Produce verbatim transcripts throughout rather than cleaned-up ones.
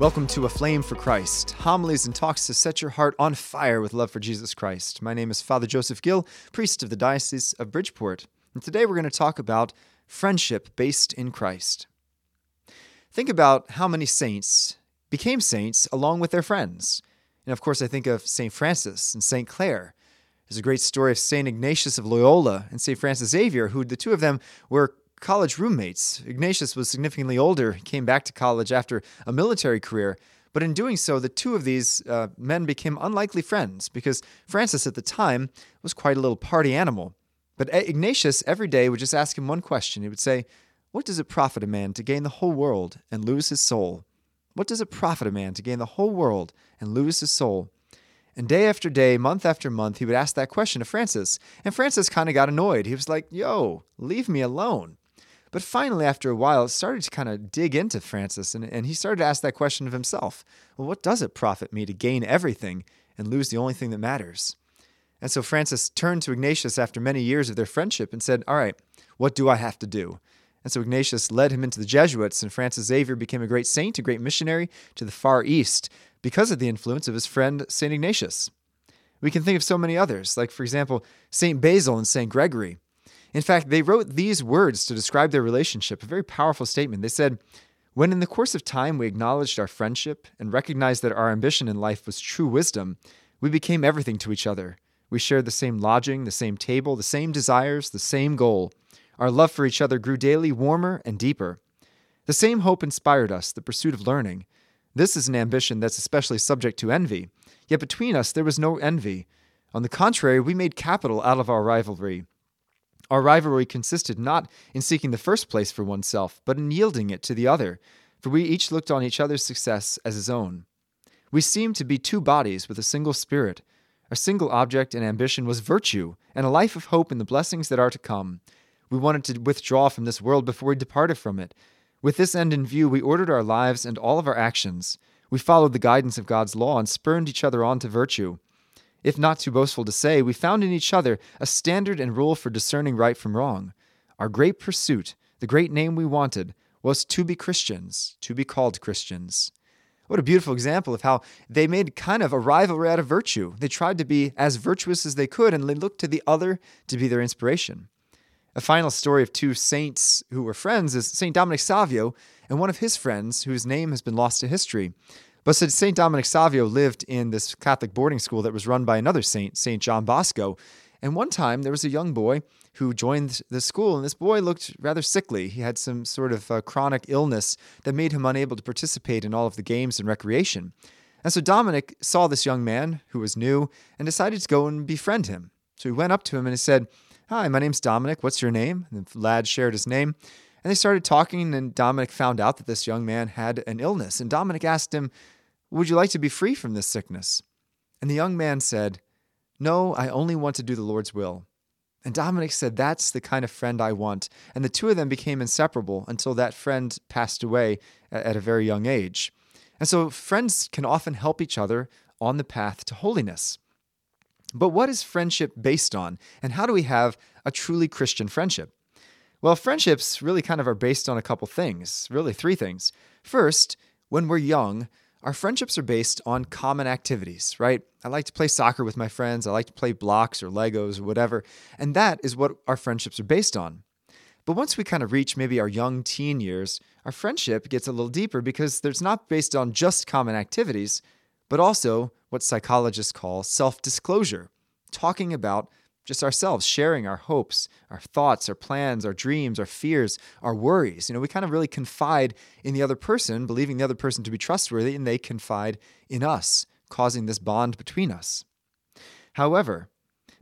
Welcome to A Flame for Christ, homilies and talks to set your heart on fire with love for Jesus Christ. My name is Father Joseph Gill, priest of the Diocese of Bridgeport, and today we're going to talk about friendship based in Christ. Think about how many saints became saints along with their friends. And of course, I think of Saint Francis and Saint Clare. There's a great story of Saint Ignatius of Loyola and Saint Francis Xavier, who the two of them were college roommates. Ignatius was significantly older, came back to college after a military career, but in doing so, the two of these uh, men became unlikely friends because Francis at the time was quite a little party animal. But Ignatius every day would just ask him one question. He would say, "What does it profit a man to gain the whole world and lose his soul? What does it profit a man to gain the whole world and lose his soul?" And day after day, month after month, he would ask that question to Francis, and Francis kind of got annoyed. He was like, "Yo, leave me alone." But finally, after a while, it started to kind of dig into Francis, and, and he started to ask that question of himself. Well, what does it profit me to gain everything and lose the only thing that matters? And so Francis turned to Ignatius after many years of their friendship and said, "All right, what do I have to do?" And so Ignatius led him into the Jesuits, and Francis Xavier became a great saint, a great missionary to the Far East because of the influence of his friend Saint Ignatius. We can think of so many others, like, for example, Saint Basil and Saint Gregory. In fact, they wrote these words to describe their relationship, a very powerful statement. They said, "When in the course of time we acknowledged our friendship and recognized that our ambition in life was true wisdom, we became everything to each other. We shared the same lodging, the same table, the same desires, the same goal. Our love for each other grew daily warmer and deeper. The same hope inspired us, the pursuit of learning. This is an ambition that's especially subject to envy. Yet between us there was no envy. On the contrary, we made capital out of our rivalry. Our rivalry consisted not in seeking the first place for oneself, but in yielding it to the other, for we each looked on each other's success as his own. We seemed to be two bodies with a single spirit. Our single object and ambition was virtue, and a life of hope in the blessings that are to come. We wanted to withdraw from this world before we departed from it. With this end in view, we ordered our lives and all of our actions. We followed the guidance of God's law and spurned each other on to virtue. If not too boastful to say, we found in each other a standard and rule for discerning right from wrong. Our great pursuit, the great name we wanted, was to be Christians, to be called Christians." What a beautiful example of how they made kind of a rivalry out of virtue. They tried to be as virtuous as they could, and they looked to the other to be their inspiration. A final story of two saints who were friends is Saint Dominic Savio and one of his friends whose name has been lost to history. But Saint Dominic Savio lived in this Catholic boarding school that was run by another saint, Saint John Bosco. And one time there was a young boy who joined the school, and this boy looked rather sickly. He had some sort of uh, chronic illness that made him unable to participate in all of the games and recreation. And so Dominic saw this young man who was new and decided to go and befriend him. So he went up to him and he said, "Hi, my name's Dominic. What's your name?" And the lad shared his name. And they started talking, and Dominic found out that this young man had an illness. And Dominic asked him, "Would you like to be free from this sickness?" And the young man said, "No, I only want to do the Lord's will." And Dominic said, "That's the kind of friend I want." And the two of them became inseparable until that friend passed away at a very young age. And so friends can often help each other on the path to holiness. But what is friendship based on? And how do we have a truly Christian friendship? Well, friendships really kind of are based on a couple things, really three things. First, when we're young, our friendships are based on common activities, right? I like to play soccer with my friends. I like to play blocks or Legos or whatever. And that is what our friendships are based on. But once we kind of reach maybe our young teen years, our friendship gets a little deeper because it's not based on just common activities, but also what psychologists call self-disclosure, talking about just ourselves, sharing our hopes, our thoughts, our plans, our dreams, our fears, our worries. You know, we kind of really confide in the other person, believing the other person to be trustworthy, and they confide in us, causing this bond between us. However,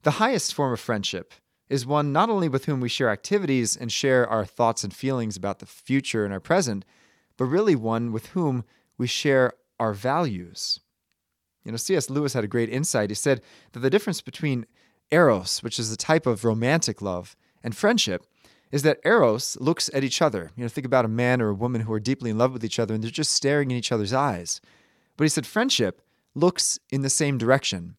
the highest form of friendship is one not only with whom we share activities and share our thoughts and feelings about the future and our present, but really one with whom we share our values. You know, C S Lewis had a great insight. He said that the difference between Eros, which is the type of romantic love, and friendship, is that Eros looks at each other. You know, think about a man or a woman who are deeply in love with each other and they're just staring in each other's eyes. But he said friendship looks in the same direction.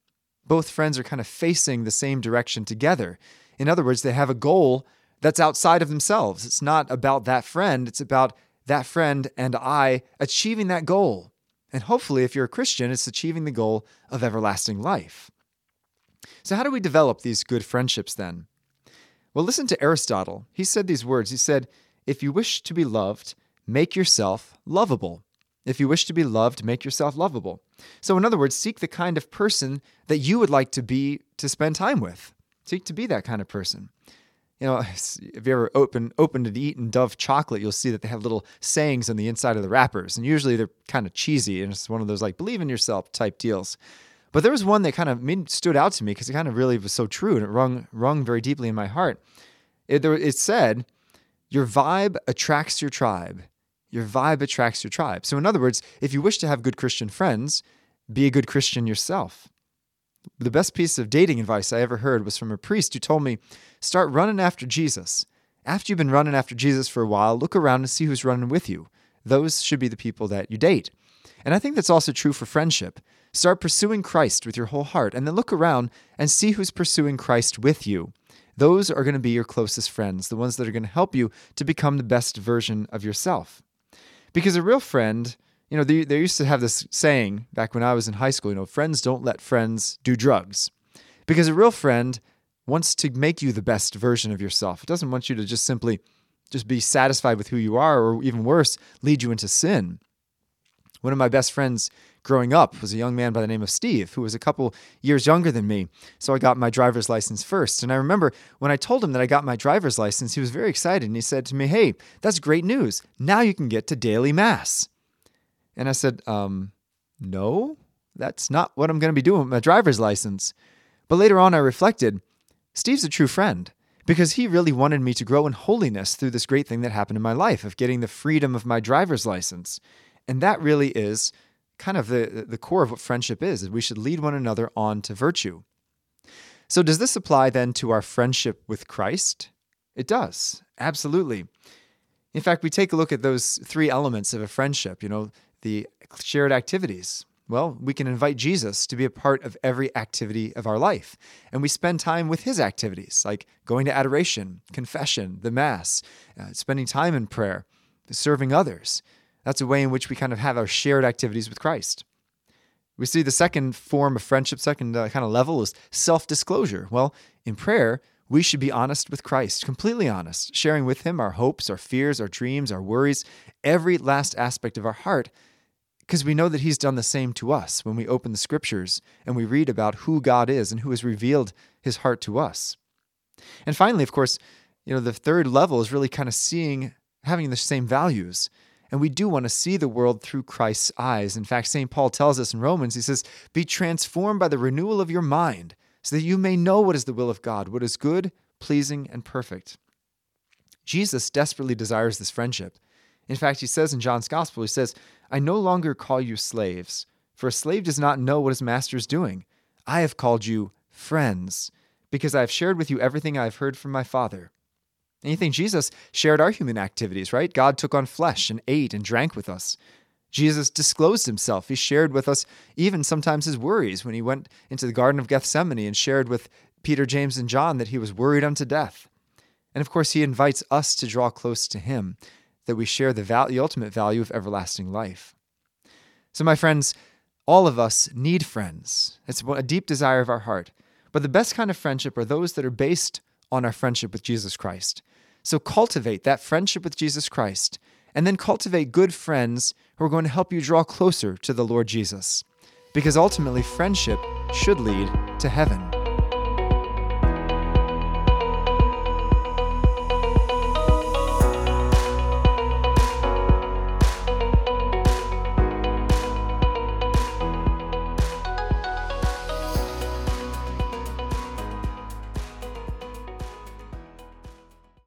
Both friends are kind of facing the same direction together. In other words, they have a goal that's outside of themselves. It's not about that friend. It's about that friend and I achieving that goal. And hopefully, if you're a Christian, it's achieving the goal of everlasting life. So how do we develop these good friendships then? Well, listen to Aristotle. He said these words. He said, if you wish to be loved, make yourself lovable. If you wish to be loved, make yourself lovable. So in other words, seek the kind of person that you would like to be, to spend time with. Seek to be that kind of person. You know, if you ever open, opened and eaten Dove chocolate, you'll see that they have little sayings on the inside of the wrappers. And usually they're kind of cheesy. And it's one of those like, believe in yourself type deals. But there was one that kind of made, stood out to me because it kind of really was so true. And it rung, rung very deeply in my heart. It, there, it said, your vibe attracts your tribe. Your vibe attracts your tribe. So in other words, if you wish to have good Christian friends, be a good Christian yourself. The best piece of dating advice I ever heard was from a priest who told me, start running after Jesus. After you've been running after Jesus for a while, look around and see who's running with you. Those should be the people that you date. And I think that's also true for friendship. Start pursuing Christ with your whole heart, and then look around and see who's pursuing Christ with you. Those are going to be your closest friends, the ones that are going to help you to become the best version of yourself. Because a real friend, you know, they, they used to have this saying back when I was in high school, you know, friends don't let friends do drugs. Because a real friend wants to make you the best version of yourself. It doesn't want you to just simply just be satisfied with who you are, or even worse, lead you into sin. One of my best friends growing up was a young man by the name of Steve, who was a couple years younger than me. So I got my driver's license first. And I remember when I told him that I got my driver's license, he was very excited. And he said to me, hey, that's great news. Now you can get to daily mass. And I said, um, no, that's not what I'm going to be doing with my driver's license. But later on, I reflected, Steve's a true friend, because he really wanted me to grow in holiness through this great thing that happened in my life of getting the freedom of my driver's license. And that really is kind of the, the core of what friendship is, is we should lead one another on to virtue. So does this apply then to our friendship with Christ? It does, absolutely. In fact, we take a look at those three elements of a friendship, you know, the shared activities. Well, we can invite Jesus to be a part of every activity of our life. And we spend time with his activities, like going to adoration, confession, the Mass, uh, spending time in prayer, serving others. That's a way in which we kind of have our shared activities with Christ. We see the second form of friendship, second uh, kind of level is self-disclosure. Well, in prayer, we should be honest with Christ, completely honest, sharing with him our hopes, our fears, our dreams, our worries, every last aspect of our heart, because we know that he's done the same to us when we open the scriptures and we read about who God is and who has revealed his heart to us. And finally, of course, you know, the third level is really kind of seeing, having the same values. And we do want to see the world through Christ's eyes. In fact, Saint Paul tells us in Romans, he says, be transformed by the renewal of your mind so that you may know what is the will of God, what is good, pleasing, and perfect. Jesus desperately desires this friendship. In fact, he says in John's Gospel, he says, I no longer call you slaves, for a slave does not know what his master is doing. I have called you friends, because I have shared with you everything I have heard from my Father. And you think Jesus shared our human activities, right? God took on flesh and ate and drank with us. Jesus disclosed himself. He shared with us even sometimes his worries when he went into the Garden of Gethsemane and shared with Peter, James, and John that he was worried unto death. And of course, he invites us to draw close to him, that we share the, val- the ultimate value of everlasting life. So my friends, all of us need friends. It's a deep desire of our heart. But the best kind of friendship are those that are based on our friendship with Jesus Christ. So cultivate that friendship with Jesus Christ, and then cultivate good friends who are going to help you draw closer to the Lord Jesus. Because ultimately, friendship should lead to heaven.